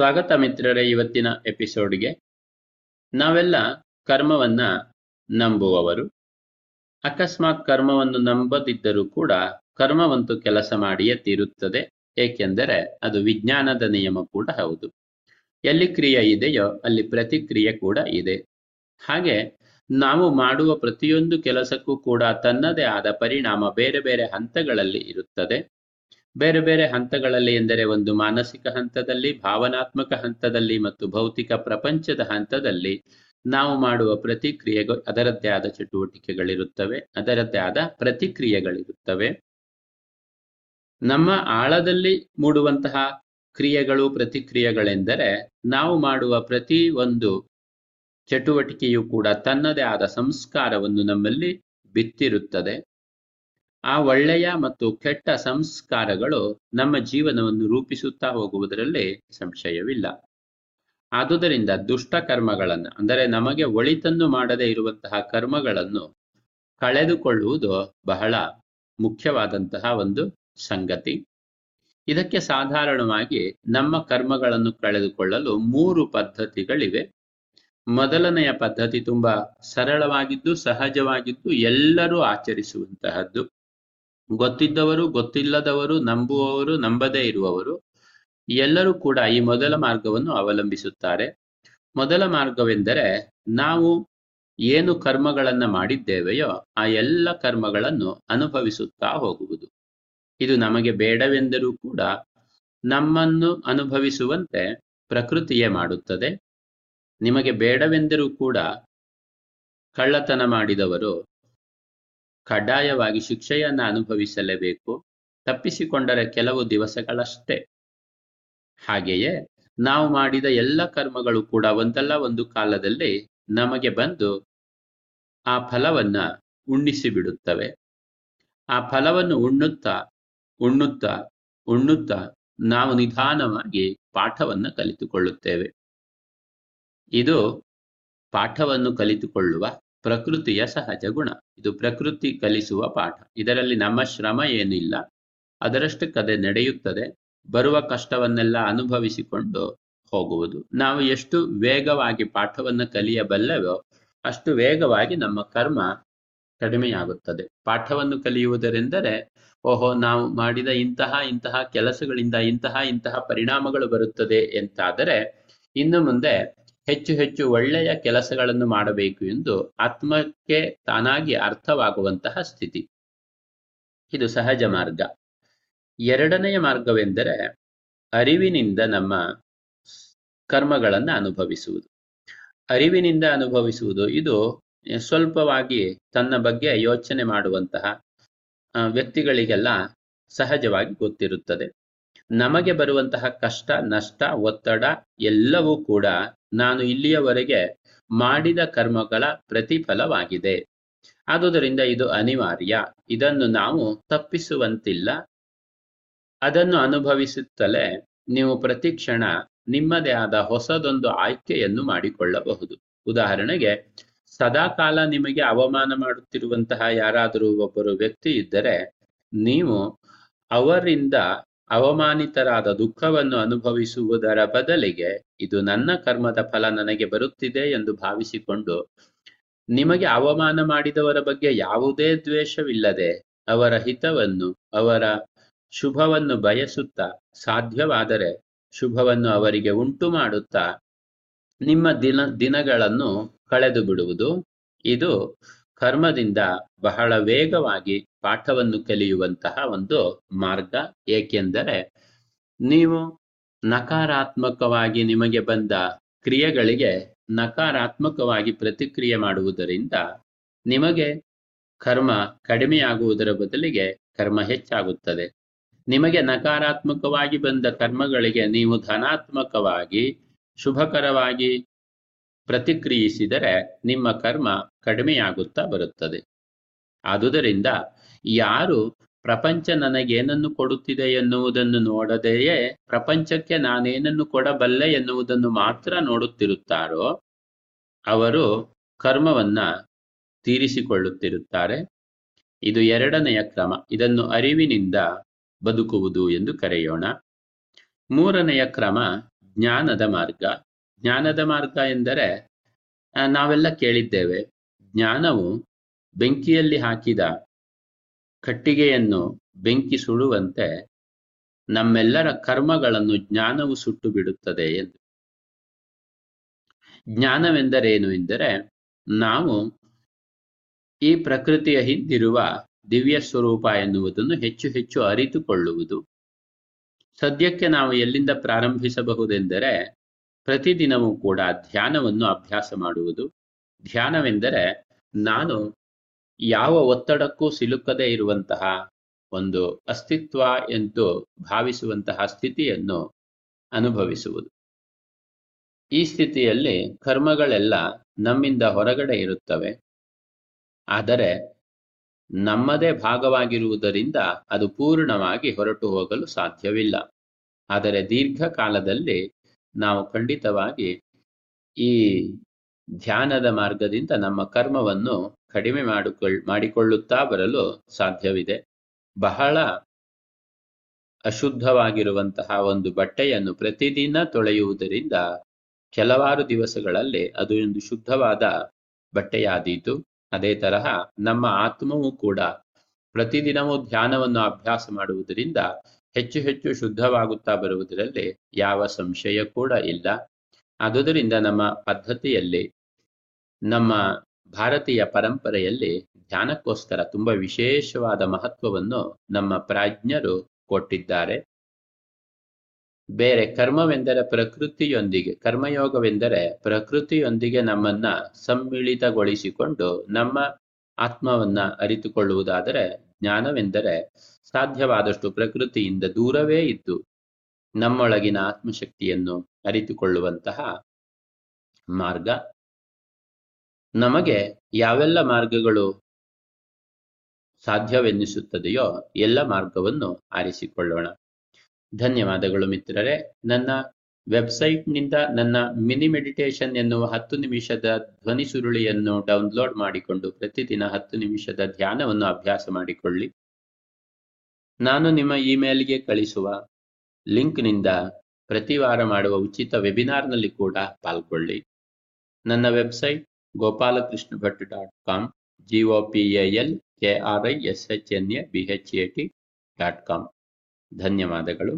ಸ್ವಾಗತ ಮಿತ್ರರೇ, ಇವತ್ತಿನ ಎಪಿಸೋಡ್ಗೆ. ನಾವೆಲ್ಲ ಕರ್ಮವನ್ನ ನಂಬುವವರು. ಅಕಸ್ಮಾತ್ ಕರ್ಮವನ್ನು ನಂಬದಿದ್ದರೂ ಕೂಡ ಕರ್ಮವಂತೂ ಕೆಲಸ ಮಾಡಿಯೇ ತೀರುತ್ತದೆ, ಏಕೆಂದರೆ ಅದು ವಿಜ್ಞಾನದ ನಿಯಮ ಕೂಡ ಹೌದು. ಎಲ್ಲಿ ಕ್ರಿಯೆ ಇದೆಯೋ ಅಲ್ಲಿ ಪ್ರತಿಕ್ರಿಯೆ ಕೂಡ ಇದೆ. ಹಾಗೆ ನಾವು ಮಾಡುವ ಪ್ರತಿಯೊಂದು ಕೆಲಸಕ್ಕೂ ಕೂಡ ತನ್ನದೇ ಆದ ಪರಿಣಾಮ ಬೇರೆ ಬೇರೆ ಹಂತಗಳಲ್ಲಿ ಇರುತ್ತದೆ. ಬೇರೆ ಬೇರೆ ಹಂತಗಳಲ್ಲಿ ಎಂದರೆ ಒಂದು ಮಾನಸಿಕ ಹಂತದಲ್ಲಿ, ಭಾವನಾತ್ಮಕ ಹಂತದಲ್ಲಿ ಮತ್ತು ಭೌತಿಕ ಪ್ರಪಂಚದ ಹಂತದಲ್ಲಿ ನಾವು ಮಾಡುವ ಪ್ರತಿಕ್ರಿಯೆಗೂ ಅದರದ್ದೇ ಆದ ಚಟುವಟಿಕೆಗಳಿರುತ್ತವೆ, ಅದರದ್ದೇ ಆದ ಪ್ರತಿಕ್ರಿಯೆಗಳಿರುತ್ತವೆ. ನಮ್ಮ ಆಳದಲ್ಲಿ ಮೂಡುವಂತಹ ಕ್ರಿಯೆಗಳು ಪ್ರತಿಕ್ರಿಯೆಗಳೆಂದರೆ ನಾವು ಮಾಡುವ ಪ್ರತಿ ಒಂದು ಚಟುವಟಿಕೆಯೂ ಕೂಡ ತನ್ನದೇ ಆದ ಸಂಸ್ಕಾರವನ್ನು ನಮ್ಮಲ್ಲಿ ಬಿತ್ತಿರುತ್ತದೆ. ಆ ಒಳ್ಳೆಯ ಮತ್ತು ಕೆಟ್ಟ ಸಂಸ್ಕಾರಗಳು ನಮ್ಮ ಜೀವನವನ್ನು ರೂಪಿಸುತ್ತಾ ಹೋಗುವುದರಲ್ಲಿ ಸಂಶಯವಿಲ್ಲ. ಆದುದರಿಂದ ದುಷ್ಟ ಕರ್ಮಗಳನ್ನು, ಅಂದರೆ ನಮಗೆ ಒಳಿತನ್ನು ಮಾಡದೇ ಇರುವಂತಹ ಕರ್ಮಗಳನ್ನು ಕಳೆದುಕೊಳ್ಳುವುದು ಬಹಳ ಮುಖ್ಯವಾದಂತಹ ಒಂದು ಸಂಗತಿ. ಇದಕ್ಕೆ ಸಾಧಾರಣವಾಗಿ ನಮ್ಮ ಕರ್ಮಗಳನ್ನು ಕಳೆದುಕೊಳ್ಳಲು 3 ಪದ್ಧತಿಗಳಿವೆ. ಮೊದಲನೆಯ ಪದ್ಧತಿ ತುಂಬಾ ಸರಳವಾಗಿದ್ದು, ಸಹಜವಾಗಿದ್ದು, ಎಲ್ಲರೂ ಆಚರಿಸುವಂತಹದ್ದು. ಗೊತ್ತಿದ್ದವರು, ಗೊತ್ತಿಲ್ಲದವರು, ನಂಬುವವರು, ನಂಬದೇ ಇರುವವರು ಎಲ್ಲರೂ ಕೂಡ ಈ ಮೊದಲ ಮಾರ್ಗವನ್ನು ಅವಲಂಬಿಸುತ್ತಾರೆ. ಮೊದಲ ಮಾರ್ಗವೆಂದರೆ ನಾವು ಏನು ಕರ್ಮಗಳನ್ನು ಮಾಡಿದ್ದೇವೆಯೋ ಆ ಎಲ್ಲ ಕರ್ಮಗಳನ್ನು ಅನುಭವಿಸುತ್ತಾ ಹೋಗುವುದು. ಇದು ನಮಗೆ ಬೇಡವೆಂದರೂ ಕೂಡ ನಮ್ಮನ್ನು ಅನುಭವಿಸುವಂತೆ ಪ್ರಕೃತಿಯೇ ಮಾಡುತ್ತದೆ. ನಿಮಗೆ ಬೇಡವೆಂದರೂ ಕೂಡ ಕಳ್ಳತನ ಮಾಡಿದವರು ಕಡ್ಡಾಯವಾಗಿ ಶಿಕ್ಷೆಯನ್ನು ಅನುಭವಿಸಲೇಬೇಕು, ತಪ್ಪಿಸಿಕೊಂಡರೆ ಕೆಲವು ದಿವಸಗಳಷ್ಟೇ. ಹಾಗೆಯೇ ನಾವು ಮಾಡಿದ ಎಲ್ಲ ಕರ್ಮಗಳು ಕೂಡ ಒಂದಲ್ಲ ಒಂದು ಕಾಲದಲ್ಲಿ ನಮಗೆ ಬಂದು ಆ ಫಲವನ್ನ ಉಣ್ಣಿಸಿಬಿಡುತ್ತವೆ. ಆ ಫಲವನ್ನು ಉಣ್ಣುತ್ತಾ ನಾವು ನಿಧಾನವಾಗಿ ಪಾಠವನ್ನು ಕಲಿತುಕೊಳ್ಳುತ್ತೇವೆ. ಇದು ಪಾಠವನ್ನು ಕಲಿತುಕೊಳ್ಳುವ ಪ್ರಕೃತಿಯ ಸಹಜ ಗುಣ. ಇದು ಪ್ರಕೃತಿ ಕಲಿಸುವ ಪಾಠ. ಇದರಲ್ಲಿ ನಮ್ಮ ಶ್ರಮ ಏನಿಲ್ಲ, ಅದರಷ್ಟಕ್ಕದೆ ನಡೆಯುತ್ತದೆ. ಬರುವ ಕಷ್ಟವನ್ನೆಲ್ಲ ಅನುಭವಿಸಿಕೊಂಡು ಹೋಗುವುದು. ನಾವು ಎಷ್ಟು ವೇಗವಾಗಿ ಪಾಠವನ್ನು ಕಲಿಯಬಲ್ಲೆವೋ ಅಷ್ಟು ವೇಗವಾಗಿ ನಮ್ಮ ಕರ್ಮ ಕಡಿಮೆಯಾಗುತ್ತದೆ. ಪಾಠವನ್ನು ಕಲಿಯುವುದರೆಂದರೆ ನಾವು ಮಾಡಿದ ಇಂತಹ ಕೆಲಸಗಳಿಂದ ಇಂತಹ ಪರಿಣಾಮಗಳು ಬರುತ್ತದೆ ಎಂತಾದರೆ ಇನ್ನು ಮುಂದೆ ಹೆಚ್ಚು ಹೆಚ್ಚು ಒಳ್ಳೆಯ ಕೆಲಸಗಳನ್ನು ಮಾಡಬೇಕು ಎಂದು ಆತ್ಮಕ್ಕೆ ತಾನಾಗಿ ಅರ್ಥವಾಗುವಂತಹ ಸ್ಥಿತಿ. ಇದು ಸಹಜ ಮಾರ್ಗ. ಎರಡನೆಯ ಮಾರ್ಗವೆಂದರೆ ಅರಿವಿನಿಂದ ನಮ್ಮ ಕರ್ಮಗಳನ್ನು ಅನುಭವಿಸುವುದು. ಅರಿವಿನಿಂದ ಅನುಭವಿಸುವುದು ಇದು ಸ್ವಲ್ಪವಾಗಿ ತನ್ನ ಬಗ್ಗೆ ಯೋಚನೆ ಮಾಡುವಂತಹ ವ್ಯಕ್ತಿಗಳಿಗೆಲ್ಲ ಸಹಜವಾಗಿ ಗೊತ್ತಿರುತ್ತದೆ. ನಮಗೆ ಬರುವಂತಹ ಕಷ್ಟ, ನಷ್ಟ, ಒತ್ತಡ ಎಲ್ಲವೂ ಕೂಡ ನಾನು ಇಲ್ಲಿಯವರೆಗೆ ಮಾಡಿದ ಕರ್ಮಗಳ ಪ್ರತಿಫಲವಾಗಿದೆ. ಆದುದರಿಂದ ಇದು ಅನಿವಾರ್ಯ. ಇದನ್ನು ನಾವು ತಪ್ಪಿಸುವಂತಿಲ್ಲ. ಅದನ್ನು ಅನುಭವಿಸುತ್ತಲೇ ನೀವು ಪ್ರತಿಕ್ಷಣ ನಿಮ್ಮದೇ ಆದ ಹೊಸದೊಂದು ಆಯ್ಕೆಯನ್ನು ಮಾಡಿಕೊಳ್ಳಬಹುದು. ಉದಾಹರಣೆಗೆ, ಸದಾಕಾಲ ನಿಮಗೆ ಅವಮಾನ ಮಾಡುತ್ತಿರುವಂತಹ ಯಾರಾದರೂ ಒಬ್ಬರು ವ್ಯಕ್ತಿ ಇದ್ದರೆ ನೀವು ಅವರಿಂದ ಅವಮಾನಿತರಾದ ದುಃಖವನ್ನು ಅನುಭವಿಸುವುದರ ಬದಲಿಗೆ ಇದು ನನ್ನ ಕರ್ಮದ ಫಲ ನನಗೆ ಬರುತ್ತಿದೆ ಎಂದು ಭಾವಿಸಿಕೊಂಡು ನಿಮಗೆ ಅವಮಾನ ಮಾಡಿದವರ ಬಗ್ಗೆ ಯಾವುದೇ ದ್ವೇಷವಿಲ್ಲದೆ ಅವರ ಹಿತವನ್ನು, ಅವರ ಶುಭವನ್ನು ಬಯಸುತ್ತಾ, ಸಾಧ್ಯವಾದರೆ ಶುಭವನ್ನು ಅವರಿಗೆ ಉಂಟು ಮಾಡುತ್ತಾ ನಿಮ್ಮ ದಿನಗಳನ್ನು ಕಳೆದು ಬಿಡುವುದು. ಇದು ಕರ್ಮದಿಂದ ಬಹಳ ವೇಗವಾಗಿ ಪಾಠವನ್ನು ಕಲಿಯುವಂತಹ ಒಂದು ಮಾರ್ಗ. ಏಕೆಂದರೆ ನೀವು ನಕಾರಾತ್ಮಕವಾಗಿ ನಿಮಗೆ ಬಂದ ಕ್ರಿಯೆಗಳಿಗೆ ನಕಾರಾತ್ಮಕವಾಗಿ ಪ್ರತಿಕ್ರಿಯೆ ಮಾಡುವುದರಿಂದ ನಿಮಗೆ ಕರ್ಮ ಕಡಿಮೆಯಾಗುವುದರ ಬದಲಿಗೆ ಕರ್ಮ ಹೆಚ್ಚಾಗುತ್ತದೆ. ನಿಮಗೆ ನಕಾರಾತ್ಮಕವಾಗಿ ಬಂದ ಕರ್ಮಗಳಿಗೆ ನೀವು ಧನಾತ್ಮಕವಾಗಿ, ಶುಭಕರವಾಗಿ ಪ್ರತಿಕ್ರಿಯಿಸಿದರೆ ನಿಮ್ಮ ಕರ್ಮ ಕಡಿಮೆಯಾಗುತ್ತಾ ಬರುತ್ತದೆ. ಆದುದರಿಂದ ಯಾರು ಪ್ರಪಂಚ ನನಗೇನನ್ನು ಕೊಡುತ್ತಿದೆ ಎನ್ನುವುದನ್ನು ನೋಡದೆಯೇ ಪ್ರಪಂಚಕ್ಕೆ ನಾನೇನನ್ನು ಕೊಡಬಲ್ಲೆ ಎನ್ನುವುದನ್ನು ಮಾತ್ರ ನೋಡುತ್ತಿರುತ್ತಾರೋ ಅವರು ಕರ್ಮವನ್ನ ತೀರಿಸಿಕೊಳ್ಳುತ್ತಿರುತ್ತಾರೆ. ಇದು ಎರಡನೆಯ ಕ್ರಮ. ಇದನ್ನು ಅರಿವಿನಿಂದ ಬದುಕುವುದು ಎಂದು ಕರೆಯೋಣ. ಮೂರನೆಯ ಕ್ರಮ ಜ್ಞಾನದ ಮಾರ್ಗ. ಜ್ಞಾನದ ಮಾರ್ಗ ಎಂದರೆ ನಾವೆಲ್ಲ ಕೇಳಿದ್ದೇವೆ, ಜ್ಞಾನವು ಬೆಂಕಿಯಲ್ಲಿ ಹಾಕಿದ ಕಟ್ಟಿಗೆಯನ್ನು ಬೆಂಕಿ ಸುಡುವಂತೆ ನಮ್ಮೆಲ್ಲರ ಕರ್ಮಗಳನ್ನು ಜ್ಞಾನವು ಸುಟ್ಟು ಬಿಡುತ್ತದೆ ಎಂದು. ಜ್ಞಾನವೆಂದರೇನು ಎಂದರೆ ನಾವು ಈ ಪ್ರಕೃತಿಯ ಹಿಂದಿರುವ ದಿವ್ಯ ಸ್ವರೂಪ ಎನ್ನುವುದನ್ನು ಹೆಚ್ಚು ಹೆಚ್ಚು ಅರಿತುಕೊಳ್ಳುವುದು. ಸದ್ಯಕ್ಕೆ ನಾವು ಎಲ್ಲಿಂದ ಪ್ರಾರಂಭಿಸಬಹುದೆಂದರೆ ಪ್ರತಿದಿನವೂ ಕೂಡ ಧ್ಯಾನವನ್ನು ಅಭ್ಯಾಸ ಮಾಡುವುದು. ಧ್ಯಾನವೆಂದರೆ ನಾನು ಯಾವ ಒತ್ತಡಕ್ಕೂ ಸಿಲುಕದೇ ಇರುವಂತಹ ಒಂದು ಅಸ್ತಿತ್ವ ಎಂದು ಭಾವಿಸುವಂತಹ ಸ್ಥಿತಿಯನ್ನು ಅನುಭವಿಸುವುದು. ಈ ಸ್ಥಿತಿಯಲ್ಲಿ ಕರ್ಮಗಳೆಲ್ಲ ನಮ್ಮಿಂದ ಹೊರಗಡೆ ಇರುತ್ತವೆ, ಆದರೆ ನಮ್ಮದೇ ಭಾಗವಾಗಿರುವುದರಿಂದ ಅದು ಪೂರ್ಣವಾಗಿ ಹೊರಟು ಹೋಗಲು ಸಾಧ್ಯವಿಲ್ಲ. ಆದರೆ ದೀರ್ಘಕಾಲದಲ್ಲಿ ನಾವು ಖಂಡಿತವಾಗಿ ಈ ಧ್ಯಾನದ ಮಾರ್ಗದಿಂದ ನಮ್ಮ ಕರ್ಮವನ್ನು ಕಡಿಮೆ ಮಾಡಿಕೊಳ್ಳುತ್ತಾ ಬರಲು ಸಾಧ್ಯವಿದೆ. ಬಹಳ ಅಶುದ್ಧವಾಗಿರುವಂತಹ ಒಂದು ಬಟ್ಟೆಯನ್ನು ಪ್ರತಿದಿನ ತೊಳೆಯುವುದರಿಂದ ಕೆಲವಾರು ದಿವಸಗಳಲ್ಲಿ ಅದು ಒಂದು ಶುದ್ಧವಾದ ಬಟ್ಟೆಯಾದೀತು. ಅದೇ ತರಹ ನಮ್ಮ ಆತ್ಮವೂ ಕೂಡ ಪ್ರತಿದಿನವೂ ಧ್ಯಾನವನ್ನು ಅಭ್ಯಾಸ ಮಾಡುವುದರಿಂದ ಹೆಚ್ಚು ಹೆಚ್ಚು ಶುದ್ಧವಾಗುತ್ತಾ ಬರುವುದರಲ್ಲಿ ಯಾವ ಸಂಶಯ ಕೂಡ ಇಲ್ಲ. ಆದುದರಿಂದ ನಮ್ಮ ಪದ್ಧತಿಯಲ್ಲಿ, ನಮ್ಮ ಭಾರತೀಯ ಪರಂಪರೆಯಲ್ಲಿ ಧ್ಯಾನಕ್ಕೋಸ್ಕರ ತುಂಬಾ ವಿಶೇಷವಾದ ಮಹತ್ವವನ್ನು ನಮ್ಮ ಪ್ರಾಜ್ಞರು ಕೊಟ್ಟಿದ್ದಾರೆ. ಬೇರೆ ಕರ್ಮವೆಂದರೆ ಪ್ರಕೃತಿಯೊಂದಿಗೆ, ಕರ್ಮಯೋಗವೆಂದರೆ ಪ್ರಕೃತಿಯೊಂದಿಗೆ ನಮ್ಮನ್ನ ಸಮ್ಮಿಳಿತಗೊಳಿಸಿಕೊಂಡು ನಮ್ಮ ಆತ್ಮವನ್ನ ಅರಿತುಕೊಳ್ಳುವುದಾದರೆ, ಜ್ಞಾನವೆಂದರೆ ಸಾಧ್ಯವಾದಷ್ಟು ಪ್ರಕೃತಿಯಿಂದ ದೂರವೇ ಇದ್ದು ನಮ್ಮೊಳಗಿನ ಆತ್ಮಶಕ್ತಿಯನ್ನು ಅರಿತುಕೊಳ್ಳುವಂತಹ ಮಾರ್ಗ. ನಮಗೆ ಯಾವೆಲ್ಲ ಮಾರ್ಗಗಳು ಸಾಧ್ಯವೆನ್ನಿಸುತ್ತದೆಯೋ ಎಲ್ಲ ಮಾರ್ಗವನ್ನು ಆರಿಸಿಕೊಳ್ಳೋಣ. ಧನ್ಯವಾದಗಳು ಮಿತ್ರರೇ. ನನ್ನ ವೆಬ್ಸೈಟ್ನಿಂದ ನನ್ನ ಮಿನಿ ಮೆಡಿಟೇಷನ್ ಎನ್ನುವ 10 ನಿಮಿಷದ ಧ್ವನಿ ಸುರುಳಿಯನ್ನು ಡೌನ್ಲೋಡ್ ಮಾಡಿಕೊಂಡು ಪ್ರತಿದಿನ 10 ನಿಮಿಷದ ಧ್ಯಾನವನ್ನು ಅಭ್ಯಾಸ ಮಾಡಿಕೊಳ್ಳಿ. ನಾನು ನಿಮ್ಮ ಇಮೇಲ್ಗೆ ಕಳಿಸುವ ಲಿಂಕ್ನಿಂದ ಪ್ರತಿವಾರ ಮಾಡುವ ಉಚಿತ ವೆಬಿನಾರ್ನಲ್ಲಿ ಕೂಡ ಪಾಲ್ಗೊಳ್ಳಿ. ನನ್ನ ವೆಬ್ಸೈಟ್ gopalakrishnabat.com, GOPALKRISHNABHAT.com. ಧನ್ಯವಾದಗಳು.